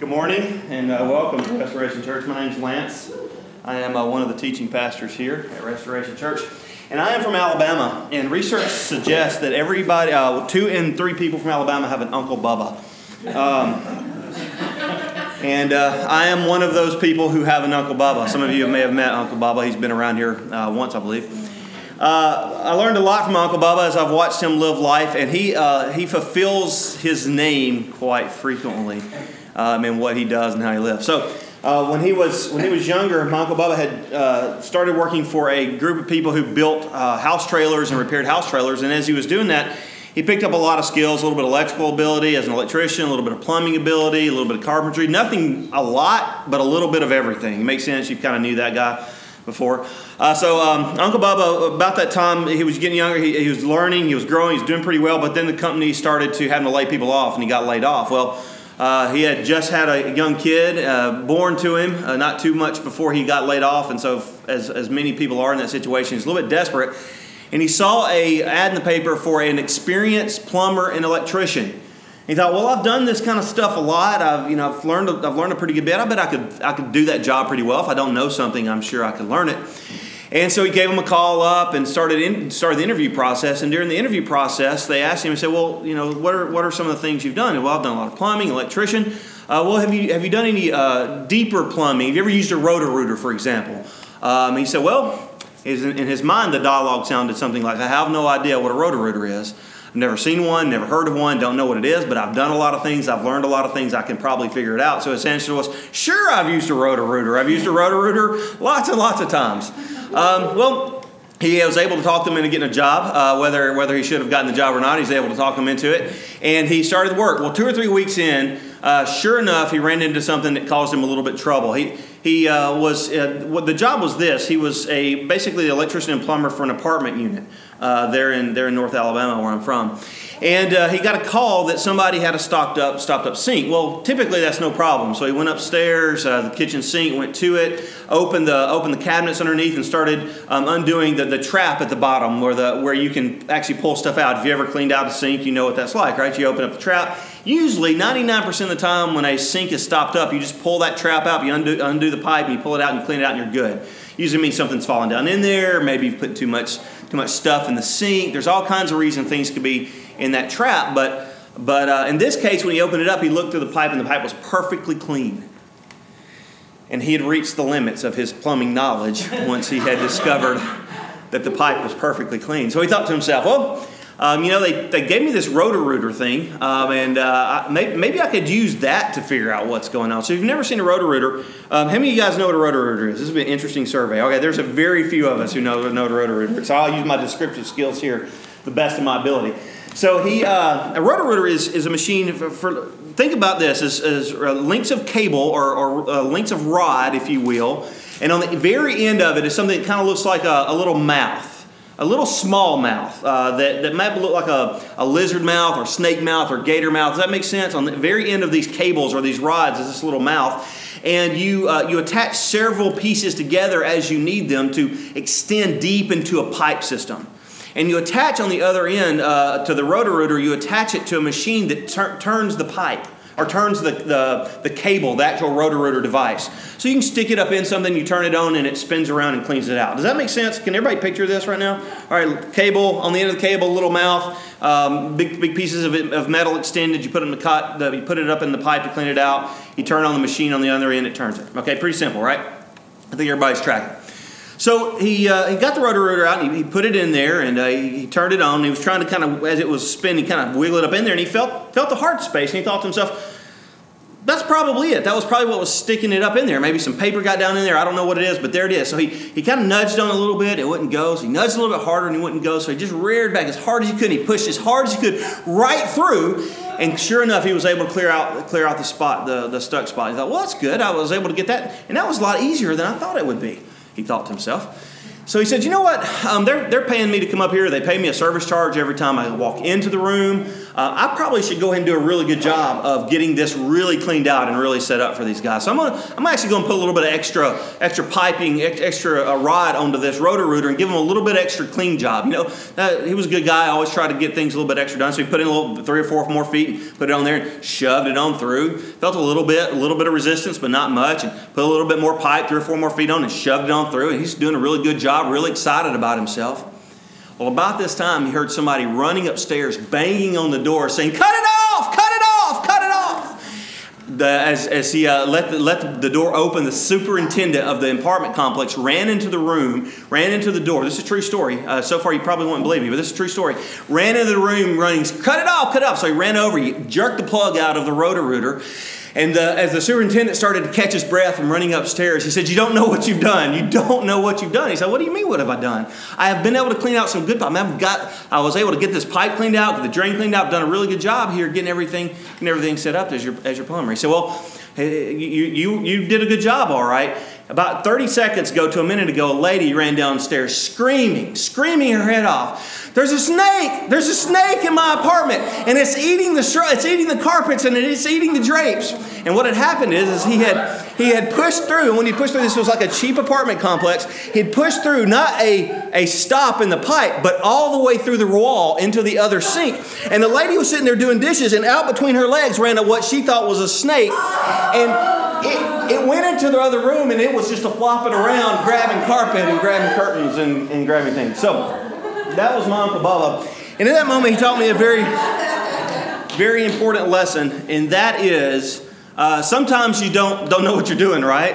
Good morning and welcome to Restoration Church. My name's Lance. I am one of the teaching pastors here at Restoration Church. And I am from Alabama, and research suggests that everybody, 2 in 3 people from Alabama have an Uncle Bubba. And I am one of those people who have an Uncle Bubba. Some of you may have met Uncle Bubba. He's been around here once, I believe. I learned a lot from Uncle Bubba as I've watched him live life, and he fulfills his name quite frequently in what he does and how he lives. So when he was younger, my Uncle Bubba had started working for a group of people who built house trailers and repaired house trailers, and as he was doing that, he picked up a lot of skills, a little bit of electrical ability as an electrician, a little bit of plumbing ability, a little bit of carpentry, nothing a lot, but a little bit of everything. It makes sense, you kind of knew that guy before. So Uncle Bubba, about that time, he was getting younger, he was learning, he was growing, he was doing pretty well, but then the company started to having to lay people off, and he got laid off. Well, he had just had a young kid born to him not too much before he got laid off, and so as many people are in that situation, he's a little bit desperate, and he saw an ad in the paper for an experienced plumber and electrician. He thought, well, I've done this kind of stuff a lot. I've learned a pretty good bit. I bet I could do that job pretty well. If I don't know something, I'm sure I could learn it. And so he gave him a call up and started the interview process. And during the interview process, they asked him and said, well, you know, what are some of the things you've done? And, well, I've done a lot of plumbing, electrician. Well, have you done any deeper plumbing? Have you ever used a Roto-Rooter, for example? He said, well, in his mind, the dialogue sounded something like, I have no idea what a Roto-Rooter is. Never seen one, never heard of one, don't know what it is, but I've done a lot of things, I've learned a lot of things, I can probably figure it out. So his answer was, sure, I've used a Roto-Rooter lots and lots of times. Well, he was able to talk them into getting a job, whether he should have gotten the job or not, he's able to talk them into it, and he started work. Well, 2 or 3 weeks in, sure enough, he ran into something that caused him a little bit of trouble. The job was this. He was basically the electrician and plumber for an apartment unit there in North Alabama where I'm from. And he got a call that somebody had a stopped up sink. Well, typically that's no problem. So he went upstairs, the kitchen sink, went to it, opened the cabinets underneath and started undoing the trap at the bottom where you can actually pull stuff out. If you ever cleaned out a sink, you know what that's like, right? You open up the trap. Usually 99% of the time when a sink is stopped up, you just pull that trap out, you undo the pipe, and you pull it out and you clean it out and you're good. Usually means something's fallen down in there, maybe you've put too much stuff in the sink. There's all kinds of reasons things could be in that trap, but in this case, when he opened it up, he looked through the pipe and the pipe was perfectly clean. And he had reached the limits of his plumbing knowledge once he had discovered that the pipe was perfectly clean. So he thought to himself, well, they gave me this Roto-Rooter thing, maybe I could use that to figure out what's going on. So if you've never seen a Roto-Rooter, how many of you guys know what a Roto-Rooter is? This will be an interesting survey. Okay, there's a very few of us who know what a Roto-Rooter is, so I'll use my descriptive skills here the best of my ability. So a Roto-Rooter is a machine for think about this, as links of cable or links of rod, if you will, and on the very end of it is something that kind of looks like a little mouth. A little small mouth that might look like a lizard mouth or snake mouth or gator mouth. Does that make sense? On the very end of these cables or these rods is this little mouth. And you attach several pieces together as you need them to extend deep into a pipe system. And you attach on the other end to the Roto-Rooter, you attach it to a machine that turns the pipe. Or turns the cable, the actual Roto-Rooter device. So you can stick it up in something, you turn it on, and it spins around and cleans it out. Does that make sense? Can everybody picture this right now? All right, cable, on the end of the cable, little mouth, big pieces of metal extended. You put them in you put it up in the pipe to clean it out. You turn on the machine on the other end, it turns it. Okay, pretty simple, right? I think everybody's tracking. So he got the Roto-Rooter out, and he put it in there, and he turned it on. He was trying to kind of, as it was spinning, kind of wiggle it up in there, and he felt the hard space, and he thought to himself, that's probably it. That was probably what was sticking it up in there. Maybe some paper got down in there. I don't know what it is, but there it is. So he kind of nudged on a little bit. It wouldn't go. So he nudged a little bit harder, and it wouldn't go. So he just reared back as hard as he could, and he pushed as hard as he could right through. And sure enough, he was able to clear out the spot, the stuck spot. He thought, well, that's good. I was able to get that. And that was a lot easier than I thought it would be, he thought to himself. So he said, you know what? They're paying me to come up here. They pay me a service charge every time I walk into the room. I probably should go ahead and do a really good job of getting this really cleaned out and really set up for these guys. So I'm actually going to put a little bit of extra piping, extra rod onto this Roto-Rooter and give him a little bit extra clean job. You know, he was a good guy. I always tried to get things a little bit extra done. So he put in a little 3 or 4 more feet and put it on there and shoved it on through. Felt a little bit of resistance, but not much. And put a little bit more pipe, 3 or 4 more feet on and shoved it on through. And he's doing a really good job, really excited about himself. Well, about this time, he heard somebody running upstairs, banging on the door, saying, "Cut it off! Cut it off! Cut it off!" As he let the door open, the superintendent of the apartment complex ran into the room, ran into the door. This is a true story. So far, you probably wouldn't believe me, but this is a true story. Ran into the room running, "Cut it off! Cut it off!" So he ran over, he jerked the plug out of the Roto-Rooter. And as the superintendent started to catch his breath from running upstairs, he said, "You don't know what you've done. You don't know what you've done." He said, "What do you mean, what have I done? I have been able to clean out some good pipe. I was able to get this pipe cleaned out, get the drain cleaned out, done a really good job here getting everything set up as your plumber." He said, "Well, you did a good job, all right." About 30 seconds ago to a minute ago, a lady ran downstairs screaming her head off. "There's a snake! There's a snake in my apartment, and it's eating the carpets, and it's eating the drapes." And what had happened is he had pushed through, and when he pushed through, this was like a cheap apartment complex. He'd pushed through not a stop in the pipe, but all the way through the wall into the other sink. And the lady was sitting there doing dishes, and out between her legs ran what she thought was a snake, and it went into the other room, and it was just a flopping around, grabbing carpet and grabbing curtains and grabbing things. So that was my Uncle Bubba. And in that moment, he taught me a very, very important lesson, and that is sometimes you don't know what you're doing, right?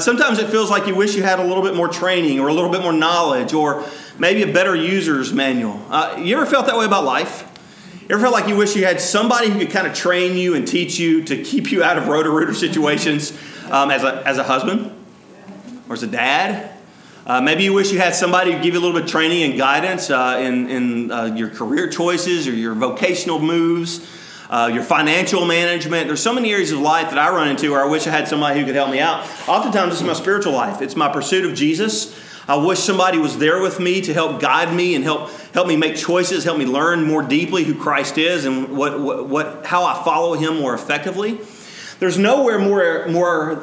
Sometimes it feels like you wish you had a little bit more training or a little bit more knowledge or maybe a better user's manual. You ever felt that way about life? You ever felt like you wish you had somebody who could kind of train you and teach you to keep you out of Roto-Rooter situations as a husband or as a dad? Maybe you wish you had somebody who give you a little bit of training and guidance in your career choices or your vocational moves, your financial management. There's so many areas of life that I run into where I wish I had somebody who could help me out. Oftentimes, it's my spiritual life. It's my pursuit of Jesus. I wish somebody was there with me to help guide me and help me make choices, help me learn more deeply who Christ is and how I follow him more effectively. There's nowhere more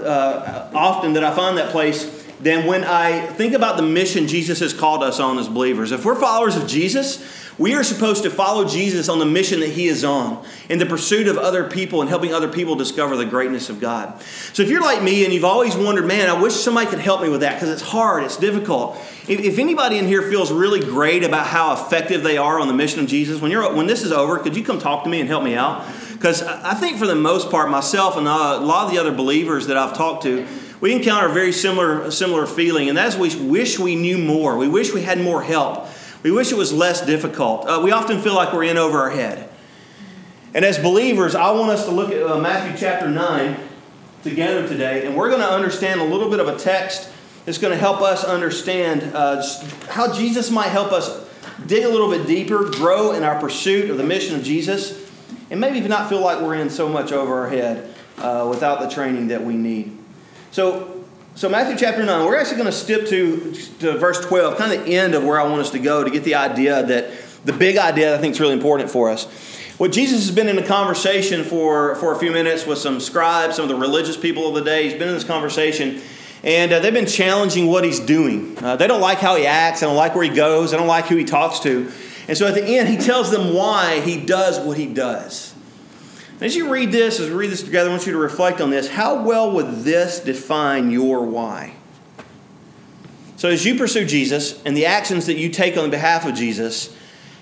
often that I find that place than when I think about the mission Jesus has called us on as believers. If we're followers of Jesus, we are supposed to follow Jesus on the mission that he is on, in the pursuit of other people and helping other people discover the greatness of God. So if you're like me and you've always wondered, man, I wish somebody could help me with that because it's hard, it's difficult. If anybody in here feels really great about how effective they are on the mission of Jesus, when this is over, could you come talk to me and help me out? Because I think for the most part, myself and a lot of the other believers that I've talked to, we encounter a very similar feeling, and that is we wish we knew more. We wish we had more help. We wish it was less difficult. We often feel like we're in over our head. And as believers, I want us to look at Matthew chapter 9 together today, and we're going to understand a little bit of a text that's going to help us understand how Jesus might help us dig a little bit deeper, grow in our pursuit of the mission of Jesus, and maybe not feel like we're in so much over our head without the training that we need. So Matthew chapter 9, we're actually going to skip to verse 12, kind of the end of where I want us to go to get the idea that, the big idea that I think is really important for us. Well, Jesus has been in a conversation for a few minutes with some scribes, some of the religious people of the day. He's been in this conversation, and they've been challenging what he's doing. They don't like how he acts, they don't like where he goes, they don't like who he talks to. And so at the end, he tells them why he does what he does. As we read this together, I want you to reflect on this. How well would this define your why? So as you pursue Jesus and the actions that you take on behalf of Jesus,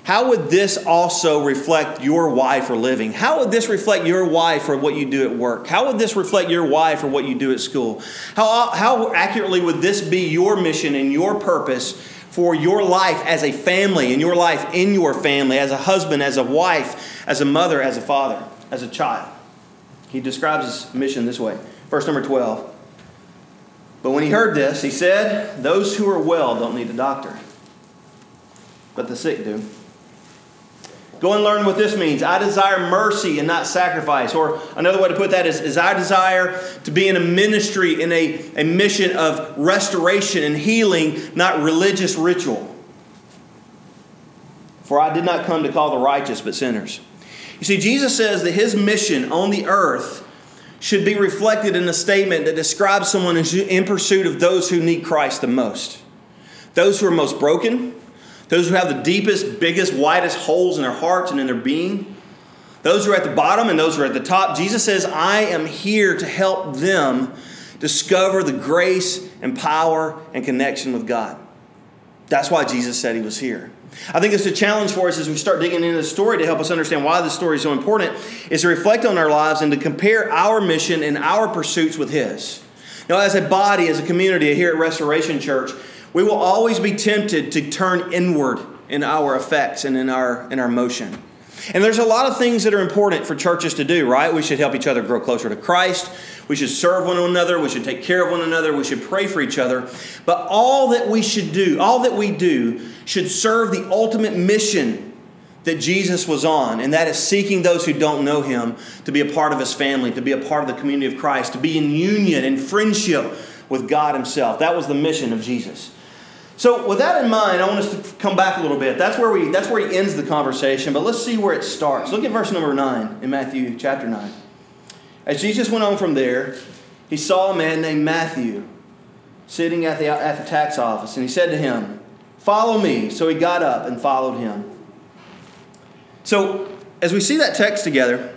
how would this also reflect your why for living? How would this reflect your why for what you do at work? How would this reflect your why for what you do at school? How accurately would this be your mission and your purpose for your life as a family, and your life in your family, as a husband, as a wife, as a mother, as a father, as a child? He describes his mission this way. Verse number 12. But when he heard this, he said, "Those who are well don't need a doctor, but the sick do. Go and learn what this means. I desire mercy and not sacrifice." Or another way to put that is I desire to be in a ministry, in a mission of restoration and healing, not religious ritual. "For I did not come to call the righteous, but sinners." You see, Jesus says that his mission on the earth should be reflected in a statement that describes someone in pursuit of those who need Christ the most. Those who are most broken, those who have the deepest, biggest, widest holes in their hearts and in their being, those who are at the bottom and those who are at the top. Jesus says, I am here to help them discover the grace and power and connection with God. That's why Jesus said he was here. I think it's a challenge for us as we start digging into the story to help us understand why this story is so important, is to reflect on our lives and to compare our mission and our pursuits with his. Now, as a body, as a community here at Restoration Church, we will always be tempted to turn inward in our effects and in our motion. And there's a lot of things that are important for churches to do, right? We should help each other grow closer to Christ. We should serve one another. We should take care of one another. We should pray for each other. But all that we should do, all that we do, should serve the ultimate mission that Jesus was on. And that is seeking those who don't know him to be a part of his family, to be a part of the community of Christ, to be in union and friendship with God himself. That was the mission of Jesus. So with that in mind, I want us to come back a little bit. That's where he ends the conversation, but let's see where it starts. Look at verse number 9 in Matthew chapter 9. As Jesus went on from there, he saw a man named Matthew sitting at the tax office, and he said to him, "Follow me." So he got up and followed him. So as we see that text together,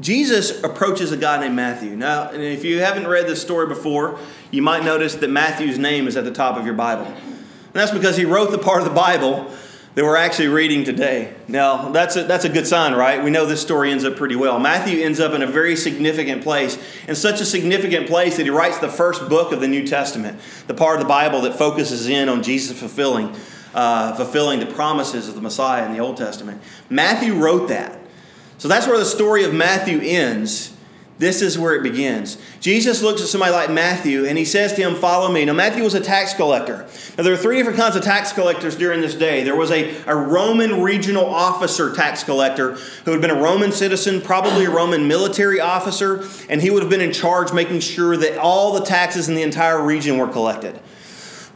Jesus approaches a guy named Matthew. Now, and if you haven't read this story before, you might notice that Matthew's name is at the top of your Bible. And that's because he wrote the part of the Bible that we're actually reading today. Now, that's a good sign, right? We know this story ends up pretty well. Matthew ends up in a very significant place, in such a significant place that he writes the first book of the New Testament, the part of the Bible that focuses in on Jesus fulfilling the promises of the Messiah in the Old Testament. Matthew wrote that. So that's where the story of Matthew ends. This is where it begins. Jesus looks at somebody like Matthew and he says to him, "Follow me." Now, Matthew was a tax collector. Now, there were three different kinds of tax collectors during this day. There was a Roman regional officer tax collector who had been a Roman citizen, probably a Roman military officer, and he would have been in charge making sure that all the taxes in the entire region were collected.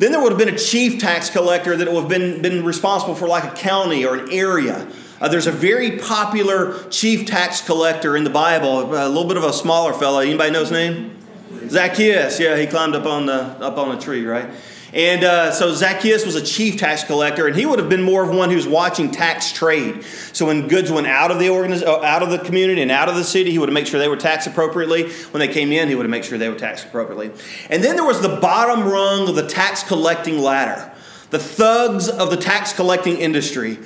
Then there would have been a chief tax collector that would have been responsible for like a county or an area. There's a very popular chief tax collector in the Bible, a little bit of a smaller fellow. Anybody know his name? Zacchaeus. Yeah, he climbed up on a tree, right? And so Zacchaeus was a chief tax collector, and he would have been more of one who's watching tax trade. So when goods went out of the community and out of the city, he would make sure they were taxed appropriately. When they came in, he would make sure they were taxed appropriately. And then there was the bottom rung of the tax collecting ladder, the thugs of the tax collecting industry.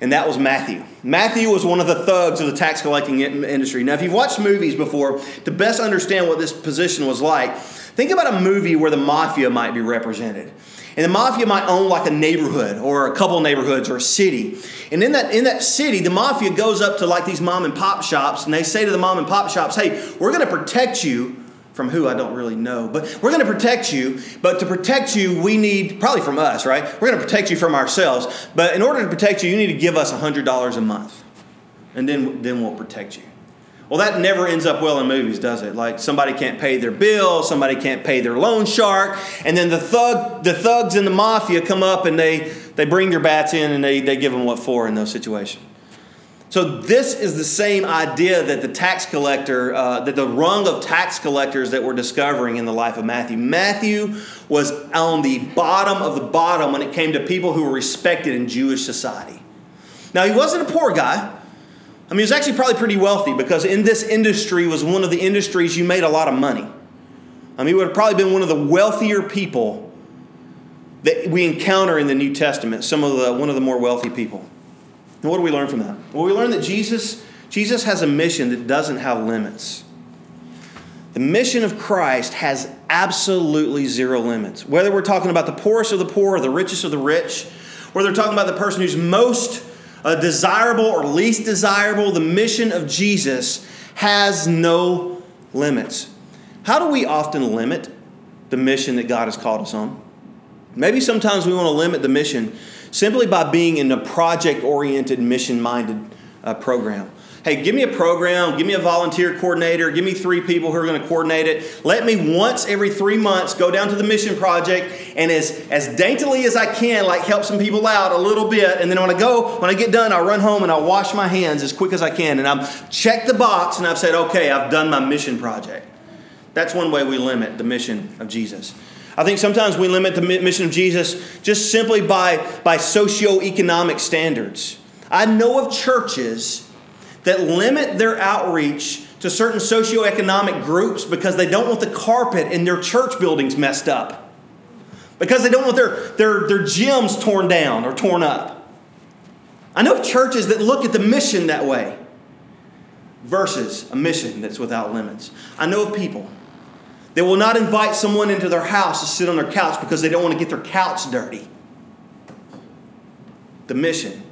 And that was Matthew. Matthew was one of the thugs of the tax collecting industry. Now, if you've watched movies before, to best understand what this position was like, think about a movie where the mafia might be represented. And the mafia might own like a neighborhood or a couple neighborhoods or a city. And in that city, the mafia goes up to like these mom and pop shops, and they say to the mom and pop shops, "Hey, we're going to protect you from who I don't really know, but we're going to protect you. But to protect you, we need probably from us, right? We're going to protect you from ourselves. But in order to protect you, you need to give us $100 a month, and then we'll protect you." Well, that never ends up well in movies, does it? Like somebody can't pay their bill, somebody can't pay their loan shark, and then the thugs in the mafia come up and they bring their bats in and they give them what for in those situations. So this is the same idea that the tax collector, that the rung of tax collectors that we're discovering in the life of Matthew. Matthew was on the bottom when it came to people who were respected in Jewish society. Now, he wasn't a poor guy. I mean, he was actually probably pretty wealthy because in this industry was one of the industries you made a lot of money. I mean, he would have probably been one of the wealthier people that we encounter in the New Testament, one of the more wealthy people. And what do we learn from that? Well, we learn that Jesus has a mission that doesn't have limits. The mission of Christ has absolutely zero limits. Whether we're talking about the poorest of the poor or the richest of the rich, whether we're talking about the person who's most desirable or least desirable, the mission of Jesus has no limits. How do we often limit the mission that God has called us on? Maybe sometimes we want to limit the mission simply by being in a project-oriented, mission-minded program. hey, give me a program, give me a volunteer coordinator, give me 3 people who are going to coordinate it. Let me once every 3 months go down to the mission project and as daintily as I can, like help some people out a little bit. And then when I get done, I run home and I wash my hands as quick as I can. And I've checked the box and I've said, okay, I've done my mission project. That's one way we limit the mission of Jesus. I think sometimes we limit the mission of Jesus just simply by socioeconomic standards. I know of churches that limit their outreach to certain socioeconomic groups because they don't want the carpet in their church buildings messed up. Because they don't want their gyms torn down or torn up. I know of churches that look at the mission that way versus a mission that's without limits. I know of people that will not invite someone into their house to sit on their couch because they don't want to get their couch dirty. The mission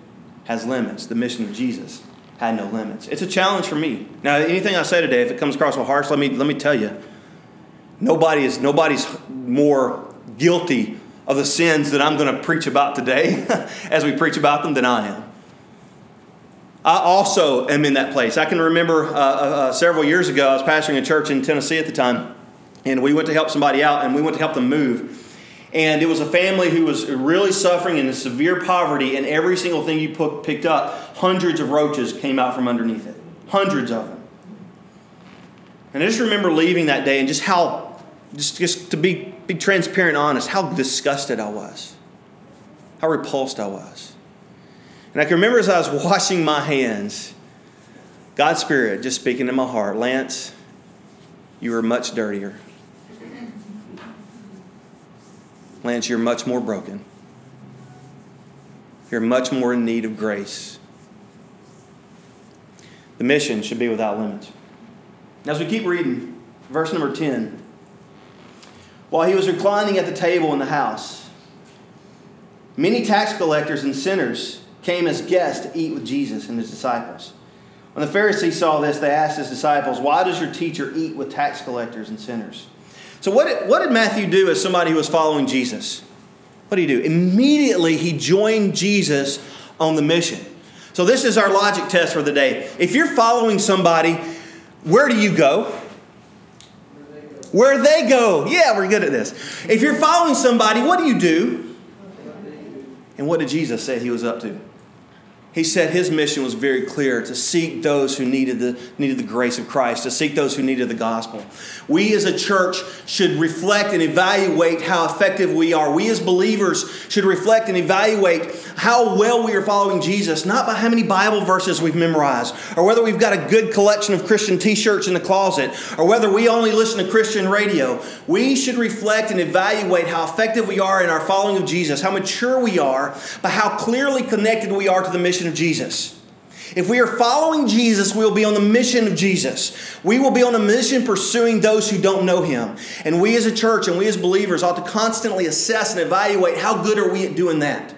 has limits. The mission of Jesus had no limits. It's a challenge for me. Now, anything I say today, if it comes across my harsh, let me tell you, nobody's more guilty of the sins that I'm going to preach about today as we preach about them than I am. I also am in that place. I can remember several years ago, I was pastoring a church in Tennessee at the time, and we went to help somebody out, and we went to help them move. And it was a family who was really suffering in severe poverty, and every single thing you picked up, hundreds of roaches came out from underneath it. Hundreds of them. And I just remember leaving that day and just how, just to be transparent and honest, how disgusted I was. How repulsed I was. And I can remember as I was washing my hands, God's Spirit just speaking to my heart, Lance, you are much dirtier. Lance, you're much more broken. You're much more in need of grace. The mission should be without limits. As we keep reading, verse number 10. While he was reclining at the table in the house, many tax collectors and sinners came as guests to eat with Jesus and his disciples. When the Pharisees saw this, they asked his disciples, why does your teacher eat with tax collectors and sinners? So what did Matthew do as somebody who was following Jesus? What did he do? Immediately he joined Jesus on the mission. So this is our logic test for the day. If you're following somebody, where do you go? Where they go. Yeah, we're good at this. If you're following somebody, what do you do? And what did Jesus say he was up to? He said his mission was very clear, to seek those who needed the grace of Christ, to seek those who needed the gospel. We as a church should reflect and evaluate how effective we are. We as believers should reflect and evaluate how well we are following Jesus, not by how many Bible verses we've memorized, or whether we've got a good collection of Christian t-shirts in the closet, or whether we only listen to Christian radio. We should reflect and evaluate how effective we are in our following of Jesus, how mature we are, but how clearly connected we are to the mission of Jesus. If we are following Jesus, we will be on the mission of Jesus. We will be on a mission pursuing those who don't know him. And we as a church and we as believers ought to constantly assess and evaluate how good are we at doing that.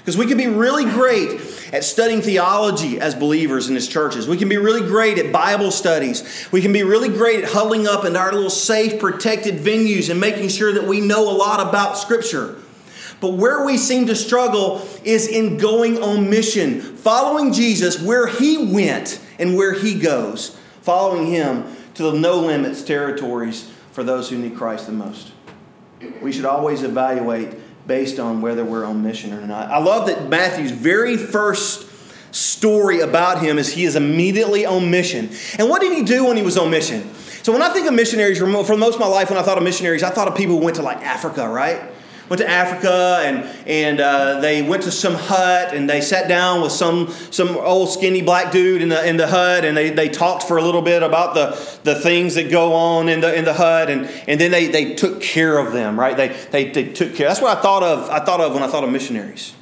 Because we can be really great at studying theology as believers in his churches. We can be really great at Bible studies. We can be really great at huddling up in our little safe, protected venues and making sure that we know a lot about Scripture. But where we seem to struggle is in going on mission, following Jesus where he went and where he goes, following him to the no limits territories for those who need Christ the most. We should always evaluate based on whether we're on mission or not. I love that Matthew's very first story about him is he is immediately on mission. And what did he do when he was on mission? So when I think of missionaries, for most of my life when I thought of missionaries, I thought of people who went to like Africa, right? Went to Africa and they went to some hut and they sat down with some old skinny black dude in the hut and they talked for a little bit about the things that go on in the hut and then they took care of them, right? They took care. That's what I thought of when I thought of missionaries.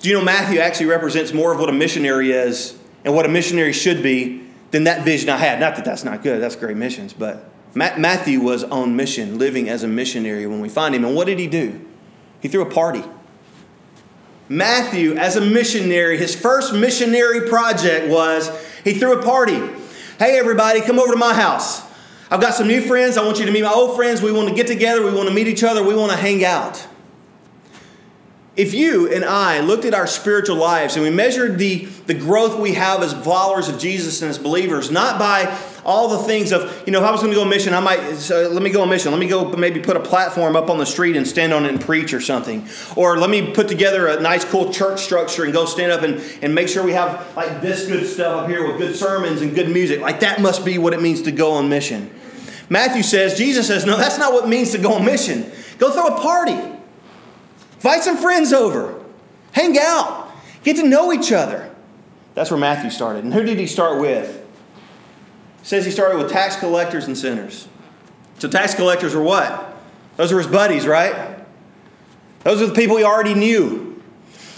Do you know Matthew actually represents more of what a missionary is and what a missionary should be than that vision I had? Not that that's not good, that's great missions, but Matthew was on mission, living as a missionary when we find him. And what did he do? He threw a party. Matthew, as a missionary, his first missionary project was he threw a party. Hey, everybody, come over to my house. I've got some new friends. I want you to meet my old friends. We want to get together. We want to meet each other. We want to hang out. If you and I looked at our spiritual lives and we measured the growth we have as followers of Jesus and as believers, not by all the things of, you know, if I was going to go on mission, let me go on mission. Let me go maybe put a platform up on the street and stand on it and preach or something. Or let me put together a nice, cool church structure and go stand up and make sure we have like this good stuff up here with good sermons and good music. Like that must be what it means to go on mission. Matthew says, Jesus says, no, that's not what it means to go on mission. Go throw a party. Invite some friends over. Hang out. Get to know each other. That's where Matthew started. And who did he start with? It says he started with tax collectors and sinners. So tax collectors were what? Those were his buddies, right? Those are the people he already knew.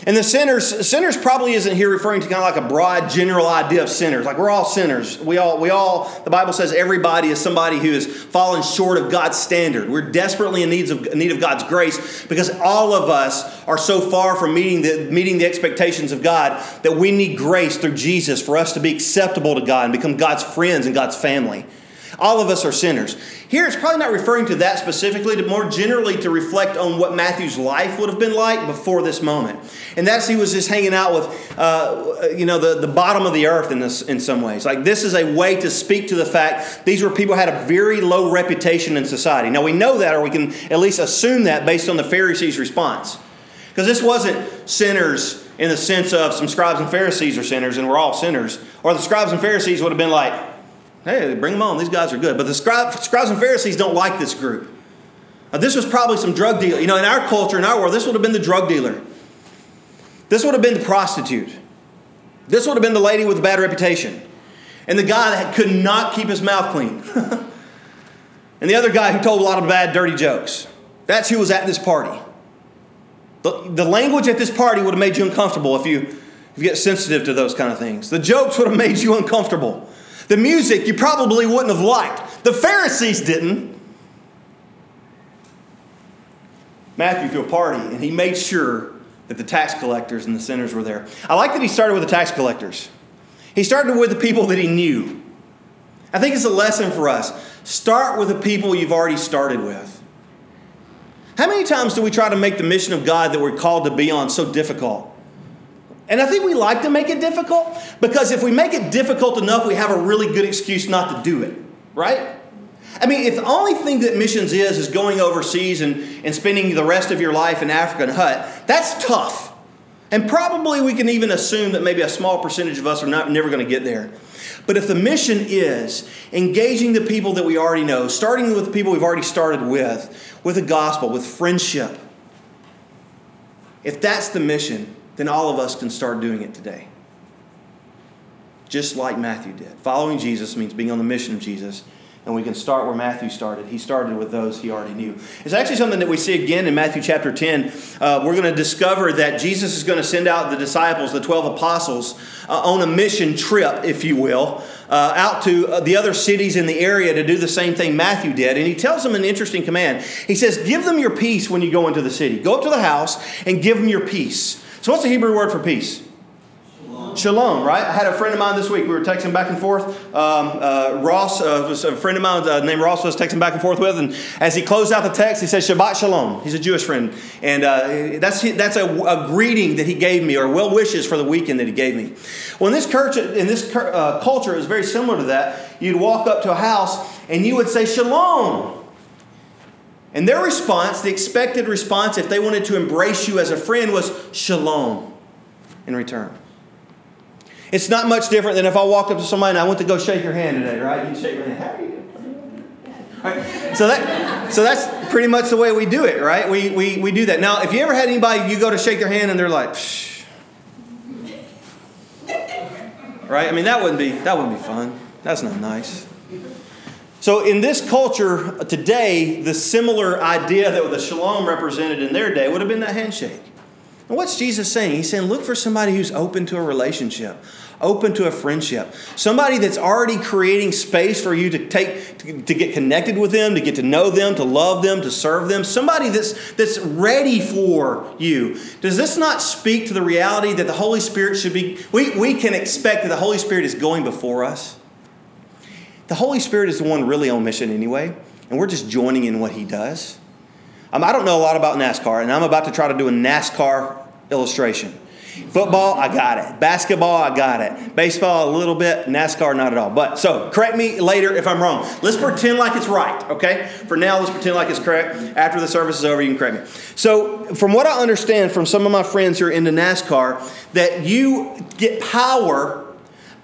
And the sinners probably isn't here referring to kind of like a broad general idea of sinners. Like we're all sinners. We all. The Bible says everybody is somebody who has fallen short of God's standard. We're desperately in need of God's grace because all of us are so far from meeting the expectations of God that we need grace through Jesus for us to be acceptable to God and become God's friends and God's family. All of us are sinners. Here it's probably not referring to that specifically, but more generally to reflect on what Matthew's life would have been like before this moment. And that's he was just hanging out with, the bottom of the earth in some ways. Like this is a way to speak to the fact these were people who had a very low reputation in society. Now we know that, or we can at least assume that based on the Pharisees' response. Because this wasn't sinners in the sense of some scribes and Pharisees are sinners and we're all sinners. Or the scribes and Pharisees would have been like, hey, bring them on. These guys are good. But the scribes and Pharisees don't like this group. Now, this was probably some drug dealer. You know, in our culture, in our world, this would have been the drug dealer. This would have been the prostitute. This would have been the lady with a bad reputation. And the guy that could not keep his mouth clean. And the other guy who told a lot of bad, dirty jokes. That's who was at this party. The language at this party would have made you uncomfortable if you get sensitive to those kind of things. The jokes would have made you uncomfortable. The music you probably wouldn't have liked. The Pharisees didn't. Matthew threw a party, and he made sure that the tax collectors and the sinners were there. I like that he started with the tax collectors. He started with the people that he knew. I think it's a lesson for us. Start with the people you've already started with. How many times do we try to make the mission of God that we're called to be on so difficult? And I think we like to make it difficult because if we make it difficult enough, we have a really good excuse not to do it, right? I mean, if the only thing that missions is going overseas and spending the rest of your life in Africa and hut, that's tough. And probably we can even assume that maybe a small percentage of us are never going to get there. But if the mission is engaging the people that we already know, starting with the people we've already started with the gospel, with friendship, if that's the mission, then all of us can start doing it today. Just like Matthew did. Following Jesus means being on the mission of Jesus, and we can start where Matthew started. He started with those he already knew. It's actually something that we see again in Matthew chapter 10. We're going to discover that Jesus is going to send out the disciples, the 12 apostles, on a mission trip, if you will, out to the other cities in the area to do the same thing Matthew did. And he tells them an interesting command. He says, give them your peace when you go into the city. Go up to the house and give them your peace. So what's the Hebrew word for peace? Shalom. Shalom, right? I had a friend of mine this week. We were texting back and forth. Ross, was a friend of mine named Ross, was texting back and forth with. And as he closed out the text, he said, Shabbat Shalom. He's a Jewish friend. And that's a greeting that he gave me, or well wishes for the weekend that he gave me. Well, in this culture, it was very similar to that. You'd walk up to a house and you would say, Shalom. And their response, the expected response, if they wanted to embrace you as a friend, was shalom in return. It's not much different than if I walked up to somebody and I went to go shake your hand today, right? You'd shake your hand. How are you doing? Right? So that's pretty much the way we do it, right? We do that. Now, if you ever had anybody, you go to shake their hand and they're like, psh. Right? I mean, that wouldn't be fun. That's not nice. So in this culture today, the similar idea that the shalom represented in their day would have been that handshake. And what's Jesus saying? He's saying, look for somebody who's open to a relationship, open to a friendship, somebody that's already creating space for you to get connected with them, to get to know them, to love them, to serve them, somebody that's ready for you. Does this not speak to the reality that the Holy Spirit should be, we can expect that the Holy Spirit is going before us? The Holy Spirit is the one really on mission anyway, and we're just joining in what he does. I don't know a lot about NASCAR, and I'm about to try to do a NASCAR illustration. Football, I got it. Basketball, I got it. Baseball, a little bit. NASCAR, not at all. But so, correct me later if I'm wrong. Let's pretend like it's right, okay? For now, let's pretend like it's correct. After the service is over, you can correct me. So, from what I understand from some of my friends who are into NASCAR, that you get power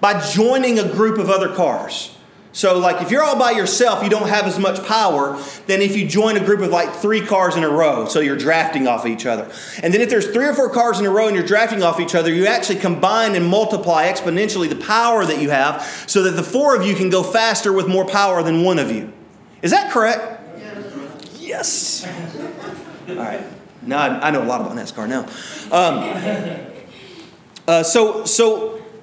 by joining a group of other cars. So, like, if you're all by yourself, you don't have as much power than if you join a group of, like, 3 cars in a row. So you're drafting off of each other. And then if there's 3 or 4 cars in a row and you're drafting off each other, you actually combine and multiply exponentially the power that you have so that the 4 of you can go faster with more power than one of you. Is that correct? Yes. All right. Now I know a lot about NASCAR now.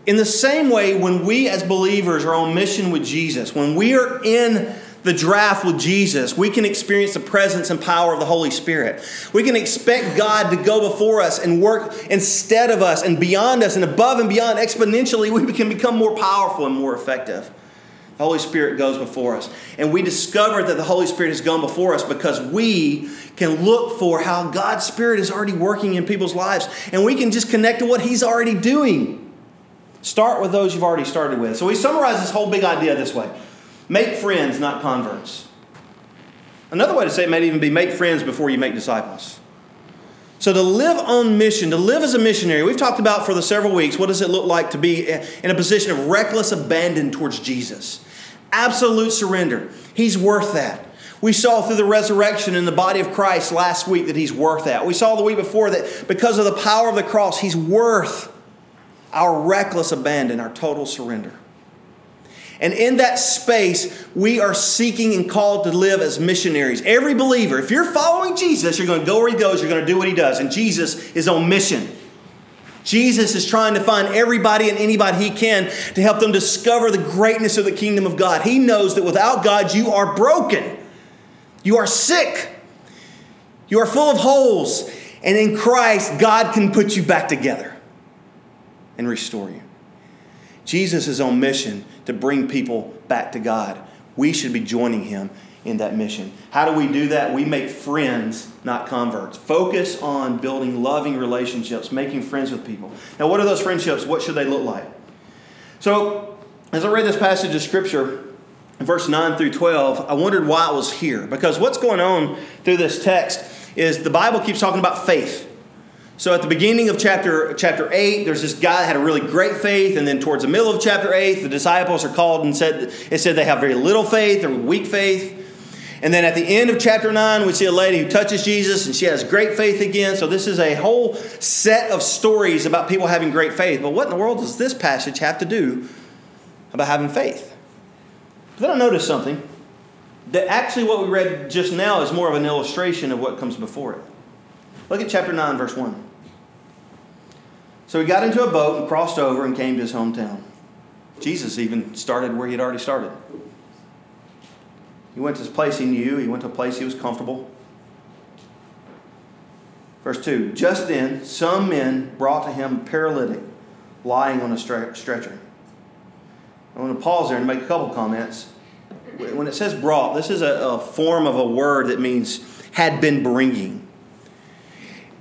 In the same way, when we as believers are on mission with Jesus, when we are in the draft with Jesus, we can experience the presence and power of the Holy Spirit. We can expect God to go before us and work instead of us and beyond us and above and beyond exponentially. We can become more powerful and more effective. The Holy Spirit goes before us. And we discover that the Holy Spirit has gone before us because we can look for how God's Spirit is already working in people's lives. And we can just connect to what He's already doing. Start with those you've already started with. So we summarize this whole big idea this way. Make friends, not converts. Another way to say it might even be make friends before you make disciples. So to live on mission, to live as a missionary, we've talked about for the several weeks, what does it look like to be in a position of reckless abandon towards Jesus? Absolute surrender. He's worth that. We saw through the resurrection in the body of Christ last week that He's worth that. We saw the week before that because of the power of the cross, He's worth our reckless abandon, our total surrender. And in that space, we are seeking and called to live as missionaries. Every believer, if you're following Jesus, you're going to go where He goes, you're going to do what He does. And Jesus is on mission. Jesus is trying to find everybody and anybody He can to help them discover the greatness of the kingdom of God. He knows that without God, you are broken. You are sick. You are full of holes. And in Christ, God can put you back together and restore you. Jesus is on mission to bring people back to God. We should be joining Him in that mission. How do we do that? We make friends, not converts. Focus on building loving relationships, making friends with people. Now, what are those friendships? What should they look like? So, as I read this passage of Scripture, in verse 9 through 12, I wondered why I was here. Because what's going on through this text is the Bible keeps talking about faith. So at the beginning of chapter 8, there's this guy that had a really great faith. And then towards the middle of chapter 8, the disciples are called and said they have very little faith or weak faith. And then at the end of chapter 9, we see a lady who touches Jesus and she has great faith again. So this is a whole set of stories about people having great faith. But what in the world does this passage have to do about having faith? But then I noticed something. That actually what we read just now is more of an illustration of what comes before it. Look at chapter 9, verse 1. So he got into a boat and crossed over and came to his hometown. Jesus even started where he had already started. He went to a place he knew. He went to a place he was comfortable. Verse 2. Just then, some men brought to him a paralytic lying on a stretcher. I want to pause there and make a couple comments. When it says brought, this is a form of a word that means had been bringing.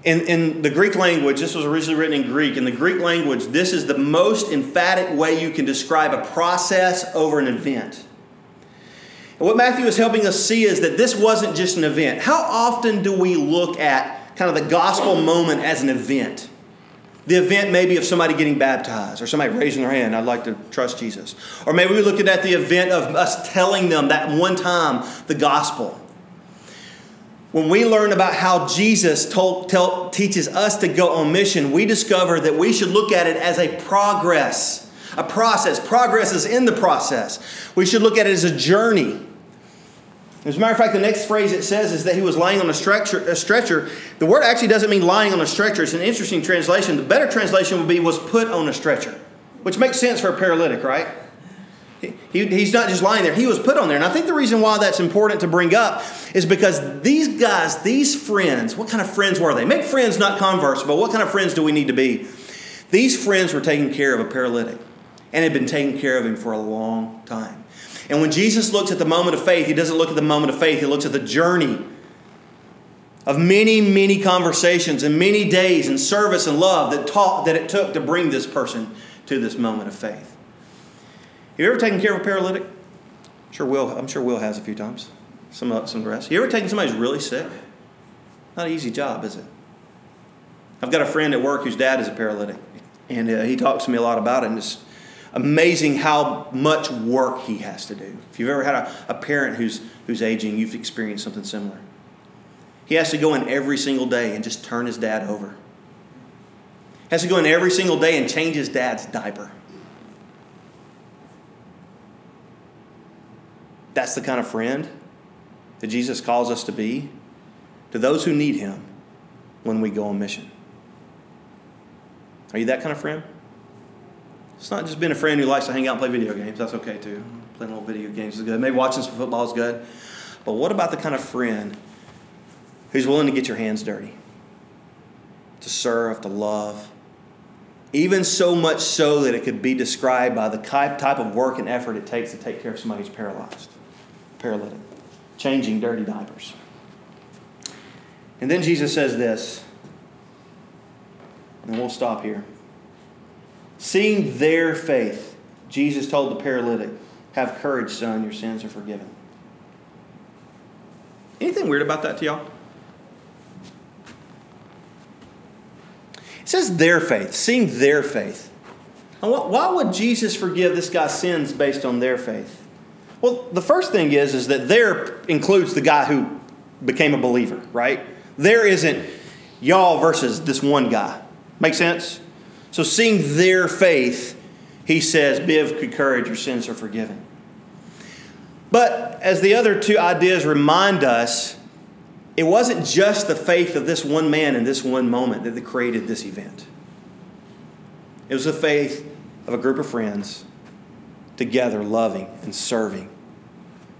In the Greek language, this was originally written in Greek. In the Greek language, this is the most emphatic way you can describe a process over an event. And what Matthew is helping us see is that this wasn't just an event. How often do we look at kind of the gospel moment as an event? The event maybe of somebody getting baptized or somebody raising their hand, I'd like to trust Jesus. Or maybe we look at the event of us telling them that one time the gospel. When we learn about how Jesus teaches us to go on mission, we discover that we should look at it as a process. Progress is in the process. We should look at it as a journey. As a matter of fact, the next phrase it says is that he was lying on a stretcher. The word actually doesn't mean lying on a stretcher. It's an interesting translation. The better translation would be was put on a stretcher, which makes sense for a paralytic, right? He's not just lying there. He was put on there. And I think the reason why that's important to bring up is because these guys, these friends, what kind of friends were they? Make friends, not converts, but what kind of friends do we need to be? These friends were taking care of a paralytic and had been taking care of him for a long time. And when Jesus looks at the moment of faith, he doesn't look at the moment of faith. He looks at the journey. of many, many conversations and many days and service and love that it took to bring this person to this moment of faith. Have you ever taken care of a paralytic? I'm sure Will has a few times. Some rest. You ever taken somebody who's really sick? Not an easy job, is it? I've got a friend at work whose dad is a paralytic, and he talks to me a lot about it, and it's amazing how much work he has to do. If you've ever had a parent who's aging, you've experienced something similar. He has to go in every single day and just turn his dad over. Has to go in every single day and change his dad's diaper. That's the kind of friend that Jesus calls us to be to those who need him when we go on mission. Are you that kind of friend? It's not just being a friend who likes to hang out and play video games. That's okay too. Playing little video games is good. Maybe watching some football is good. But what about the kind of friend who's willing to get your hands dirty, to serve, to love, even so much so that it could be described by the type of work and effort it takes to take care of somebody who's paralytic, changing dirty diapers. And then Jesus says this, and we'll stop here. Seeing their faith, Jesus told the paralytic, "Have courage, son, your sins are forgiven." Anything weird about that to y'all? It says their faith, seeing their faith. And why would Jesus forgive this guy's sins based on their faith? Well, the first thing is that there includes the guy who became a believer, right? There isn't y'all versus this one guy. Make sense? So seeing their faith, he says, "Be of good courage, your sins are forgiven." But as the other two ideas remind us, it wasn't just the faith of this one man in this one moment that created this event. It was the faith of a group of friends together, loving and serving,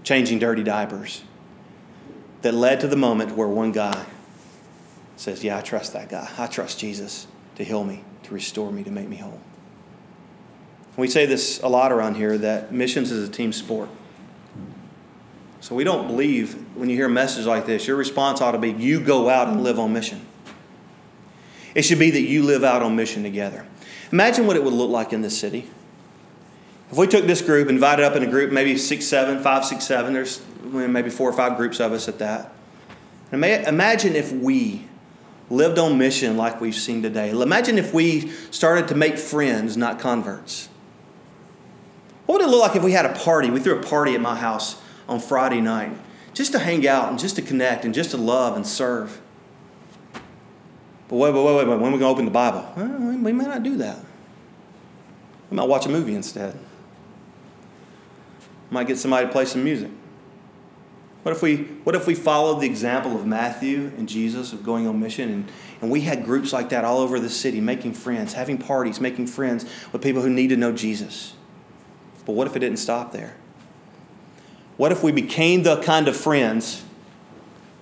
changing dirty diapers, that led to the moment where one guy says, "Yeah, I trust that guy. I trust Jesus to heal me, to restore me, to make me whole." We say this a lot around here, that missions is a team sport. So we don't believe when you hear a message like this, your response ought to be, you go out and live on mission. It should be that you live out on mission together. Imagine what it would look like in this city. If we took this group, invited up in a group, maybe 5, 6, 7, there's maybe 4 or 5 groups of us at that. And imagine if we lived on mission like we've seen today. Imagine if we started to make friends, not converts. What would it look like if we had a party? We threw a party at my house on Friday night, just to hang out and just to connect and just to love and serve. But wait, when are we going to open the Bible? Well, we may not do that. We might watch a movie instead. Might get somebody to play some music. What if we followed the example of Matthew and Jesus of going on mission, and we had groups like that all over the city, making friends, having parties, making friends with people who need to know Jesus? But what if it didn't stop there? What if we became the kind of friends,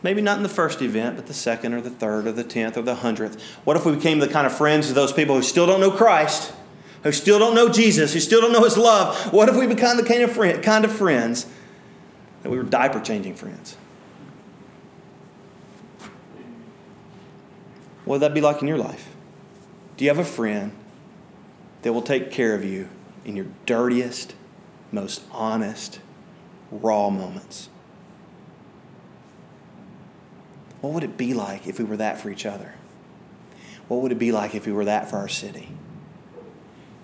maybe not in the first event, but the second or the third or the 10th or the 100th? What if we became the kind of friends of those people who still don't know Christ, who still don't know Jesus, who still don't know his love? What if we became the kind of friends that we were diaper-changing friends? What would that be like in your life? Do you have a friend that will take care of you in your dirtiest, most honest, raw moments? What would it be like if we were that for each other? What would it be like if we were that for our city?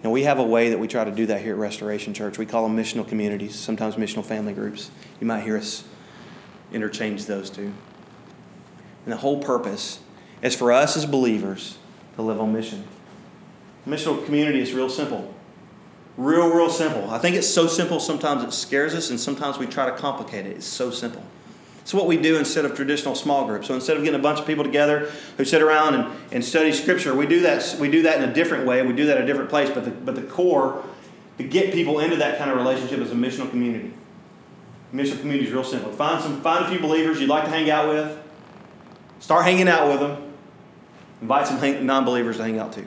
Now, we have a way that we try to do that here at Restoration Church. We call them missional communities, sometimes missional family groups. You might hear us interchange those two. And the whole purpose is for us as believers to live on mission. Missional community is real simple. Real simple. I think it's so simple sometimes it scares us, and sometimes we try to complicate it. It's so simple. It's what we do instead of traditional small groups. So instead of getting a bunch of people together who sit around and study Scripture, we do that in a different way, and we do that in a different place. But the core to get people into that kind of relationship is a missional community. Missional community is real simple. Find a few believers you'd like to hang out with. Start hanging out with them. Invite some non-believers to hang out too.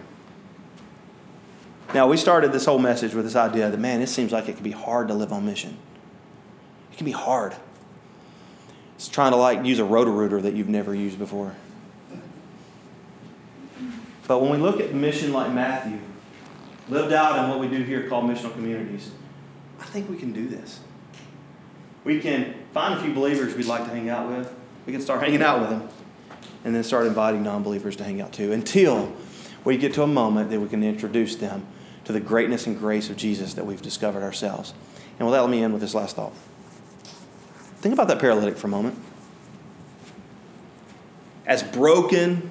Now, we started this whole message with this idea that, man, it seems like it can be hard to live on mission. It can be hard. It's trying to like use a Roto-Rooter that you've never used before. But when we look at mission like Matthew, lived out in what we do here called missional communities, I think we can do this. We can find a few believers we'd like to hang out with. We can start hanging out with them. And then start inviting non-believers to hang out too. Until we get to a moment that we can introduce them to the greatness and grace of Jesus that we've discovered ourselves. And with that, let me end with this last thought. Think about that paralytic for a moment. As broken,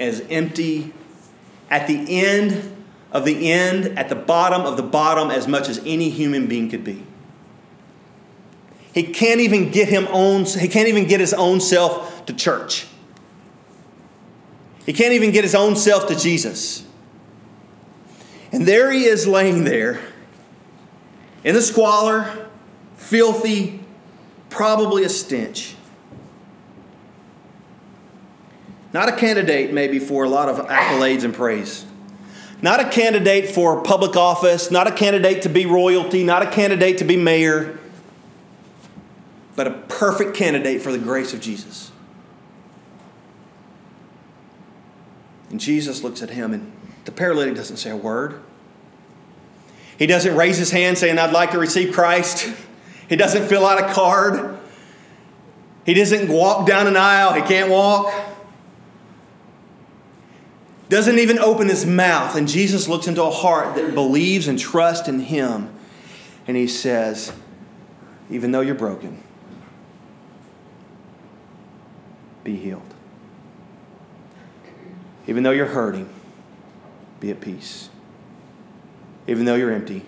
as empty, at the end of the end, at the bottom of the bottom, as much as any human being could be. He can't even get his own self to church. He can't even get his own self to Jesus. And there he is laying there in the squalor, filthy, probably a stench. Not a candidate maybe for a lot of accolades and praise. Not a candidate for public office. Not a candidate to be royalty. Not a candidate to be mayor. But a perfect candidate for the grace of Jesus. And Jesus looks at him, and the paralytic doesn't say a word. He doesn't raise his hand saying, I'd like to receive Christ. He doesn't fill out a card. He doesn't walk down an aisle. He can't walk. Doesn't even open his mouth. And Jesus looks into a heart that believes and trusts in him. And he says, even though you're broken, be healed. Even though you're hurting, be at peace. Even though you're empty,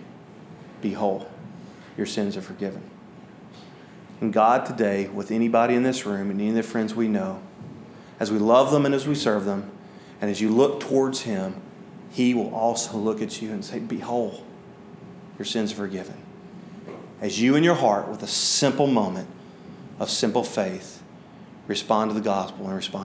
be whole. Your sins are forgiven. And God today, with anybody in this room and any of the friends we know, as we love them and as we serve them, and as you look towards him, he will also look at you and say, be whole. Your sins are forgiven. As you in your heart, with a simple moment of simple faith, respond to the gospel and respond